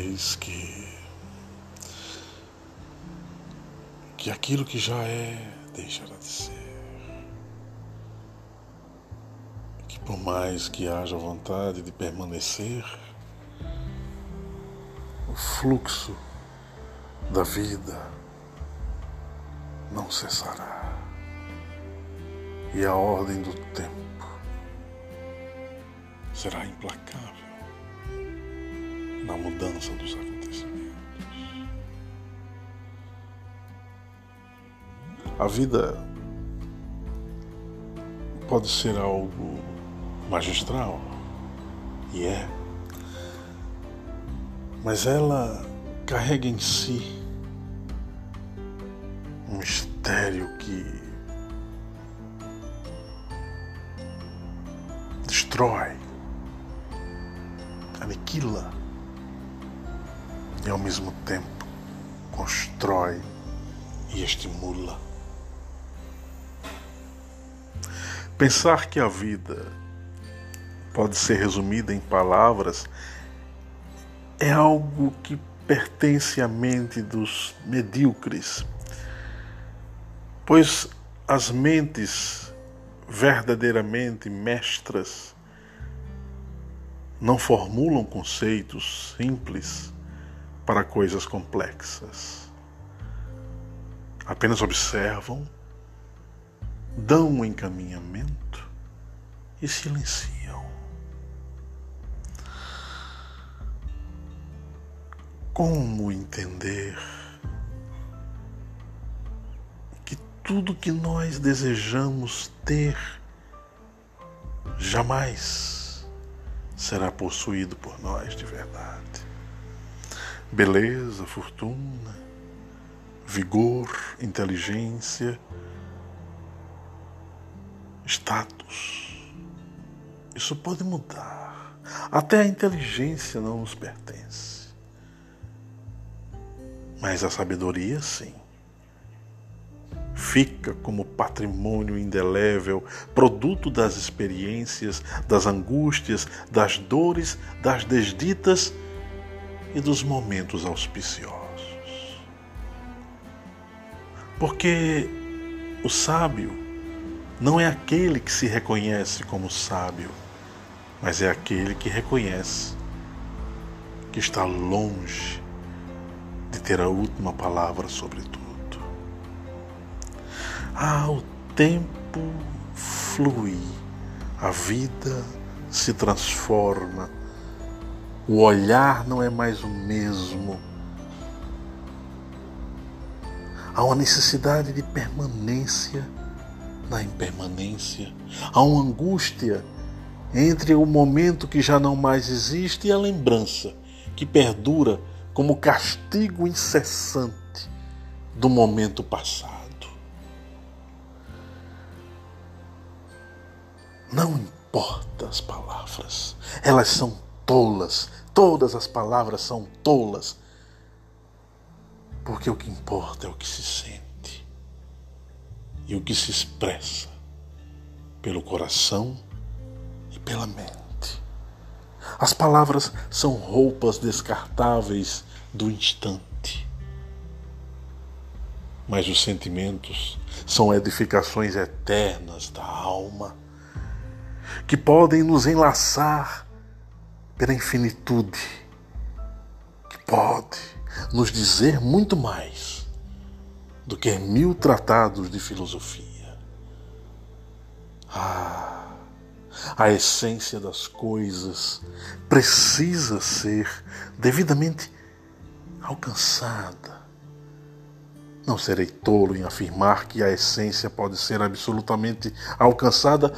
vez que aquilo que já é deixará de ser. Que por mais que haja vontade de permanecer, o fluxo da vida não cessará. E a ordem do tempo será implacável na mudança dos acontecimentos. A vida pode ser algo magistral, e é, mas ela carrega em si um mistério que destrói, aniquila e ao mesmo tempo constrói e estimula. Pensar que a vida pode ser resumida em palavras é algo que pertence à mente dos medíocres, pois as mentes verdadeiramente mestras não formulam conceitos simples para coisas complexas. Apenas observam, dão um encaminhamento e silenciam. Como entender que tudo que nós desejamos ter jamais será possuído por nós de verdade? Beleza, fortuna, vigor, inteligência, status. Isso pode mudar. Até a inteligência não nos pertence. Mas a sabedoria, sim. Fica como patrimônio indelével, produto das experiências, das angústias, das dores, das desditas e dos momentos auspiciosos. Porque o sábio não é aquele que se reconhece como sábio, mas é aquele que reconhece que está longe de ter a última palavra sobre tudo. O tempo flui, a vida se transforma, o olhar não é mais o mesmo. Há uma necessidade de permanência na impermanência, há uma angústia entre o momento que já não mais existe e a lembrança que perdura como castigo incessante do momento passado. Não importa as palavras, elas são tolas, todas as palavras são tolas, porque o que importa é o que se sente e o que se expressa pelo coração e pela mente. As palavras são roupas descartáveis do instante, mas os sentimentos são edificações eternas da alma, que podem nos enlaçar pela infinitude, que pode nos dizer muito mais do que 1000 tratados de filosofia. A essência das coisas precisa ser devidamente alcançada. Não serei tolo em afirmar que a essência pode ser absolutamente alcançada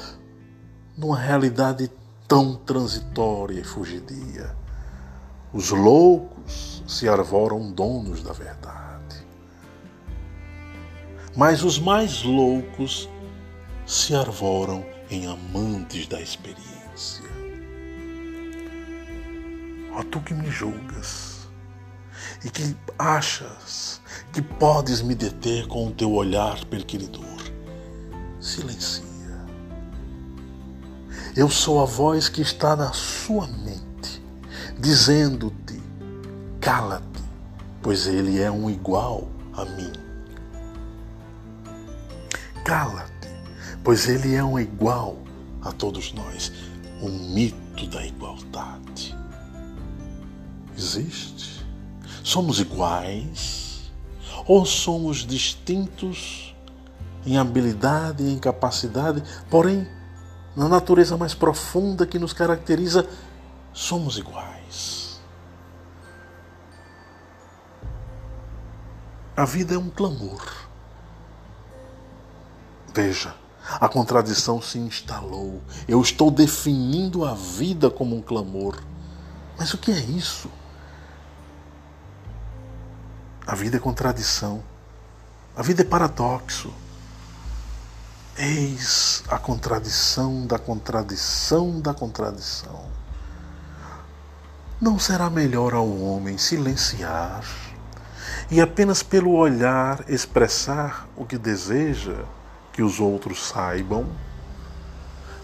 numa realidade tão transitória e fugidia. Os loucos se arvoram donos da verdade, mas os mais loucos se arvoram em amantes da experiência. Ó tu que me julgas e que achas que podes me deter com o teu olhar perquiridor, silencia. Eu sou a voz que está na sua mente, dizendo-te cala-te, pois ele é um igual a mim. Cala-te, pois ele é um igual a todos nós. O mito da igualdade existe. Somos iguais ou somos distintos em habilidade e em capacidade, porém, na natureza mais profunda que nos caracteriza, somos iguais. A vida é um clamor. Veja, a contradição se instalou. Eu estou definindo a vida como um clamor. Mas o que é isso? A vida é contradição. A vida é paradoxo. Eis a contradição da contradição da contradição. Não será melhor ao homem silenciar e apenas pelo olhar expressar o que deseja que os outros saibam?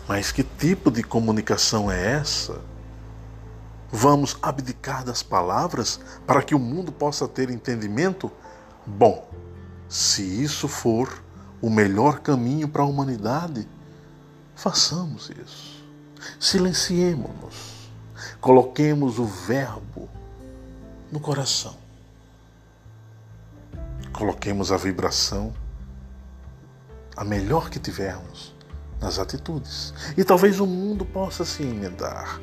Mas que tipo de comunicação é essa? Vamos abdicar das palavras para que o mundo possa ter entendimento? Bom, se isso for o melhor caminho para a humanidade, façamos isso. Silenciemo-nos. Coloquemos o verbo no coração. Coloquemos a vibração, a melhor que tivermos, nas atitudes. E talvez o mundo possa se emendar.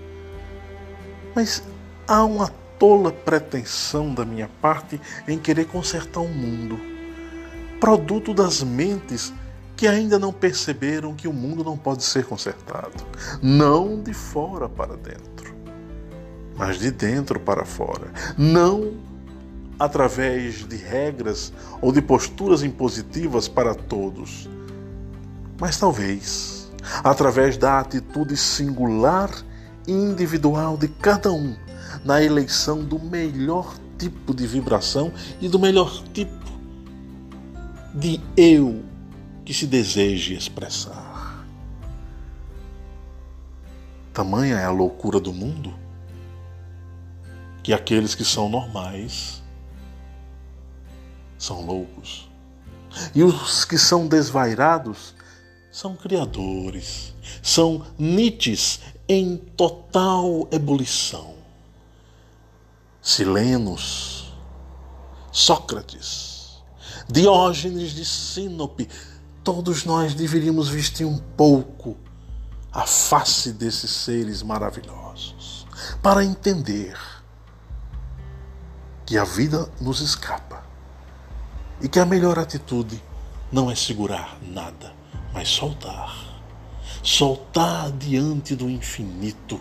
Mas há uma tola pretensão da minha parte em querer consertar o mundo, produto das mentes que ainda não perceberam que o mundo não pode ser consertado. Não de fora para dentro, mas de dentro para fora. Não através de regras ou de posturas impositivas para todos, mas talvez através da atitude singular e individual de cada um na eleição do melhor tipo de vibração e do melhor tipo de eu que se deseje expressar. Tamanha é a loucura do mundo que aqueles que são normais são loucos. E os que são desvairados são criadores, são Nietzsches em total ebulição. Silenos, Sócrates, Diógenes de Sínope, todos nós deveríamos vestir um pouco a face desses seres maravilhosos, para entender que a vida nos escapa e que a melhor atitude não é segurar nada, mas soltar. Soltar diante do infinito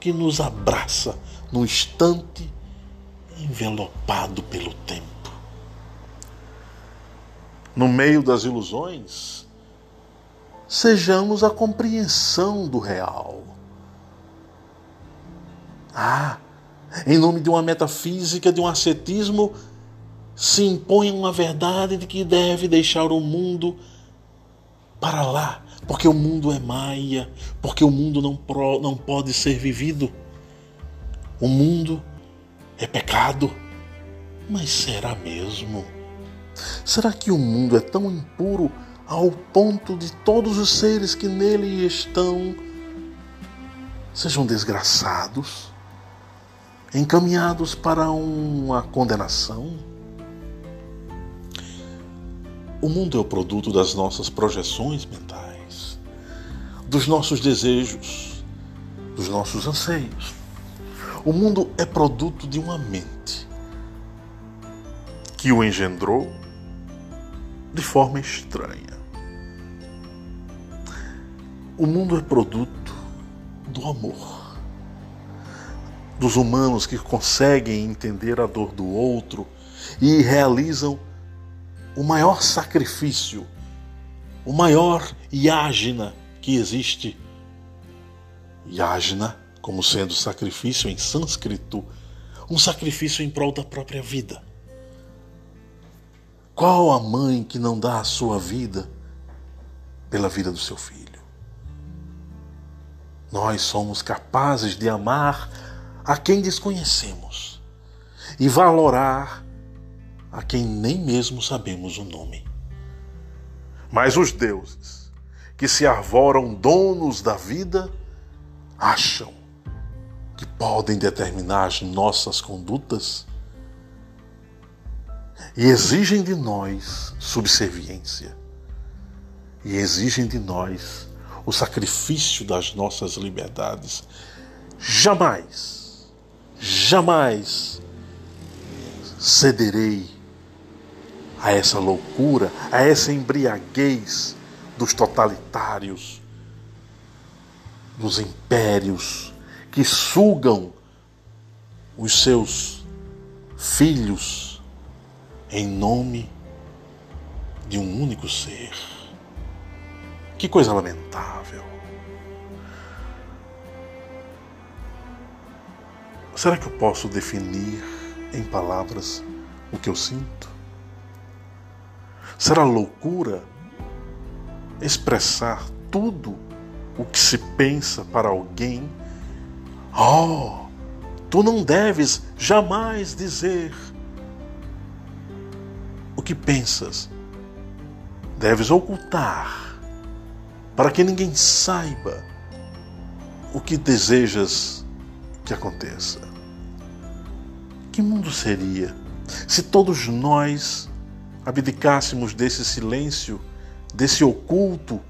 que nos abraça num instante envelopado pelo tempo. No meio das ilusões, sejamos a compreensão do real. Em nome de uma metafísica, de um ascetismo, se impõe uma verdade de que deve deixar o mundo para lá, porque o mundo é maia, porque o mundo não pode ser vivido. O mundo é pecado. Mas será mesmo? Será que o mundo é tão impuro ao ponto de todos os seres que nele estão sejam desgraçados, encaminhados para uma condenação? O mundo é o produto das nossas projeções mentais, dos nossos desejos, dos nossos anseios. O mundo é produto de uma mente que o engendrou de forma estranha. O mundo é produto do amor, dos humanos que conseguem entender a dor do outro e realizam o maior sacrifício, o maior yajna que existe. Yajna como sendo sacrifício em sânscrito, um sacrifício em prol da própria vida. Qual a mãe que não dá a sua vida pela vida do seu filho? Nós somos capazes de amar a quem desconhecemos e valorar a quem nem mesmo sabemos o nome. Mas os deuses que se arvoram donos da vida acham que podem determinar as nossas condutas e exigem de nós subserviência e exigem de nós o sacrifício das nossas liberdades. Jamais, jamais cederei a essa loucura, a essa embriaguez dos totalitários, dos impérios que sugam os seus filhos em nome de um único ser. Que coisa lamentável! Será que eu posso definir em palavras o que eu sinto? Será loucura expressar tudo o que se pensa para alguém? Oh, tu não deves jamais dizer o que pensas. Deves ocultar para que ninguém saiba o que desejas que aconteça. Que mundo seria se todos nós abdicássemos desse silêncio, desse oculto,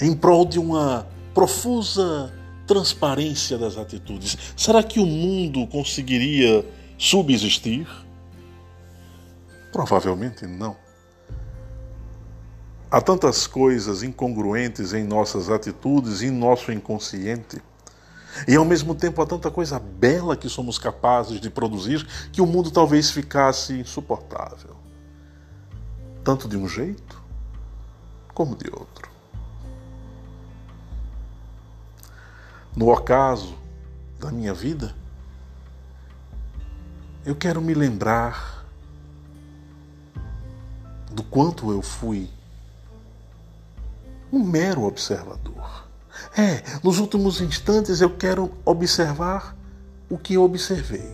em prol de uma profusa transparência das atitudes? Será que o mundo conseguiria subsistir? Provavelmente não. Há tantas coisas incongruentes em nossas atitudes e em nosso inconsciente. E ao mesmo tempo há tanta coisa bela que somos capazes de produzir que o mundo talvez ficasse insuportável. Tanto de um jeito como de outro. No ocaso da minha vida, eu quero me lembrar do quanto eu fui um mero observador. Nos últimos instantes eu quero observar o que eu observei.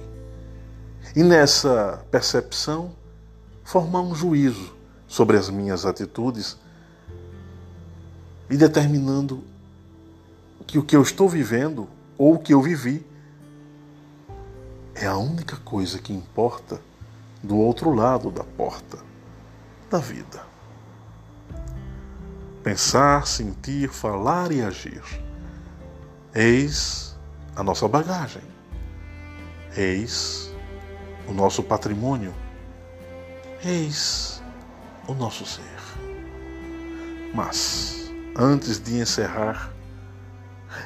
E nessa percepção, formar um juízo sobre as minhas atitudes e determinando que o que eu estou vivendo ou o que eu vivi é a única coisa que importa do outro lado da porta da vida. Pensar, sentir, falar e agir. Eis a nossa bagagem. Eis o nosso patrimônio. Eis o nosso ser. Mas, antes de encerrar,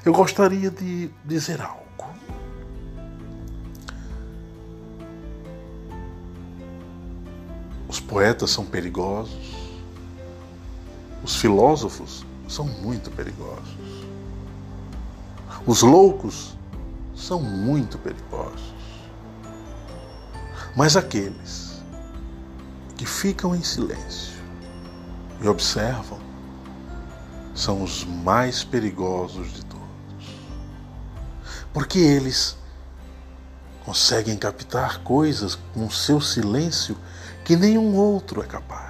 eu gostaria de dizer algo. Os poetas são perigosos. Os filósofos são muito perigosos. Os loucos são muito perigosos. Mas aqueles que ficam em silêncio e observam são os mais perigosos de todos. Porque eles conseguem captar coisas com seu silêncio que nenhum outro é capaz.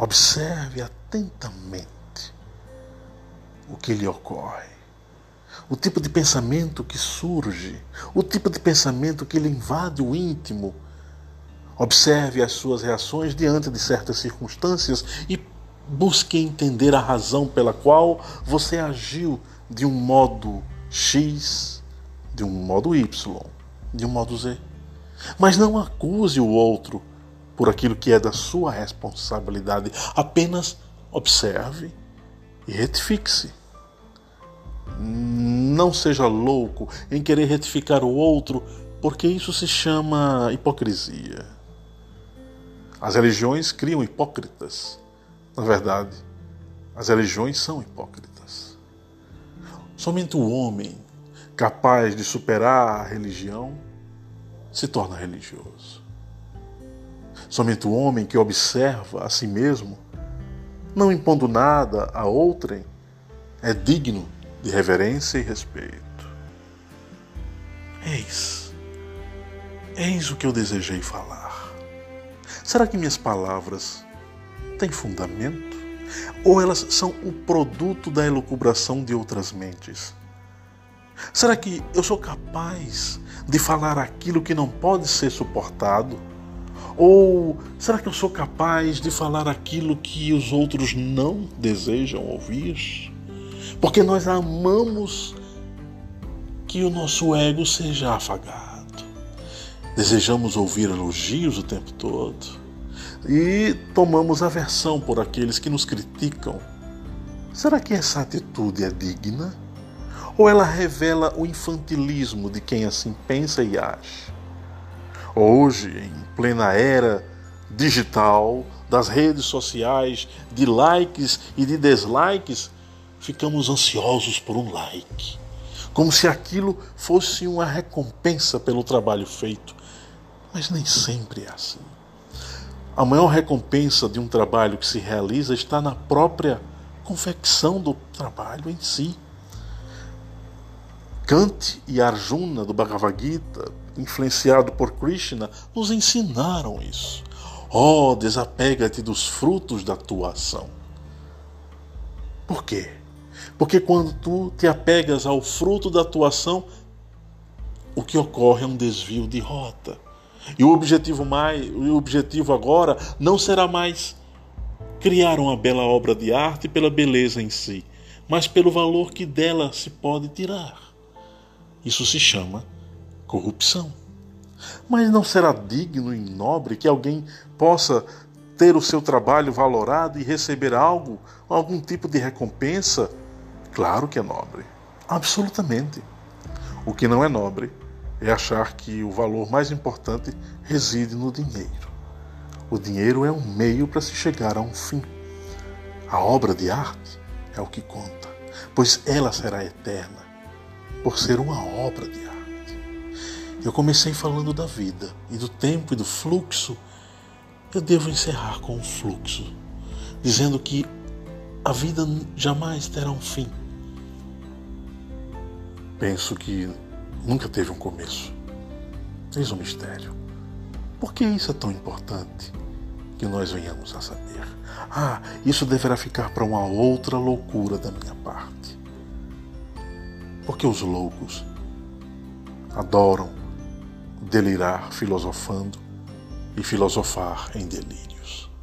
Observe atentamente o que lhe ocorre, o tipo de pensamento que surge, o tipo de pensamento que lhe invade o íntimo. Observe as suas reações diante de certas circunstâncias e busque entender a razão pela qual você agiu de um modo X, de um modo Y, de um modo Z. Mas não acuse o outro por aquilo que é da sua responsabilidade. Apenas observe e retifique-se. Não seja louco em querer retificar o outro, porque isso se chama hipocrisia. As religiões criam hipócritas. Na verdade, as religiões são hipócritas. Somente o homem capaz de superar a religião se torna religioso. Somente o homem que observa a si mesmo não impondo nada a outrem, é digno de reverência e respeito. Eis o que eu desejei falar. Será que minhas palavras têm fundamento? Ou elas são o produto da elucubração de outras mentes? Será que eu sou capaz de falar aquilo que não pode ser suportado? Ou será que eu sou capaz de falar aquilo que os outros não desejam ouvir? Porque nós amamos que o nosso ego seja afagado. Desejamos ouvir elogios o tempo todo e tomamos aversão por aqueles que nos criticam. Será que essa atitude é digna? Ou ela revela o infantilismo de quem assim pensa e age? Hoje, em plena era digital, das redes sociais, de likes e de dislikes, ficamos ansiosos por um like, como se aquilo fosse uma recompensa pelo trabalho feito. Mas nem sempre é assim. A maior recompensa de um trabalho que se realiza está na própria confecção do trabalho em si. Kant e Arjuna, do Bhagavad Gita, influenciado por Krishna, nos ensinaram isso. Oh, desapega-te dos frutos da tua ação. Por quê? Porque quando tu te apegas ao fruto da tua ação, o que ocorre é um desvio de rota. E o objetivo agora não será mais criar uma bela obra de arte pela beleza em si, mas pelo valor que dela se pode tirar. Isso se chama corrupção. Mas não será digno e nobre que alguém possa ter o seu trabalho valorado e receber algum tipo de recompensa? Claro que é nobre, absolutamente. O que não é nobre é achar que o valor mais importante reside no dinheiro. O dinheiro é um meio para se chegar a um fim. A obra de arte é o que conta, pois ela será eterna, por ser uma obra de arte. Eu comecei falando da vida e do tempo e do fluxo. Eu devo encerrar com o fluxo, dizendo que a vida jamais terá um fim. Penso que nunca teve um começo. Eis o mistério. Por que isso é tão importante que nós venhamos a saber? Isso deverá ficar para uma outra loucura da minha parte. Porque os loucos adoram delirar filosofando e filosofar em delírios.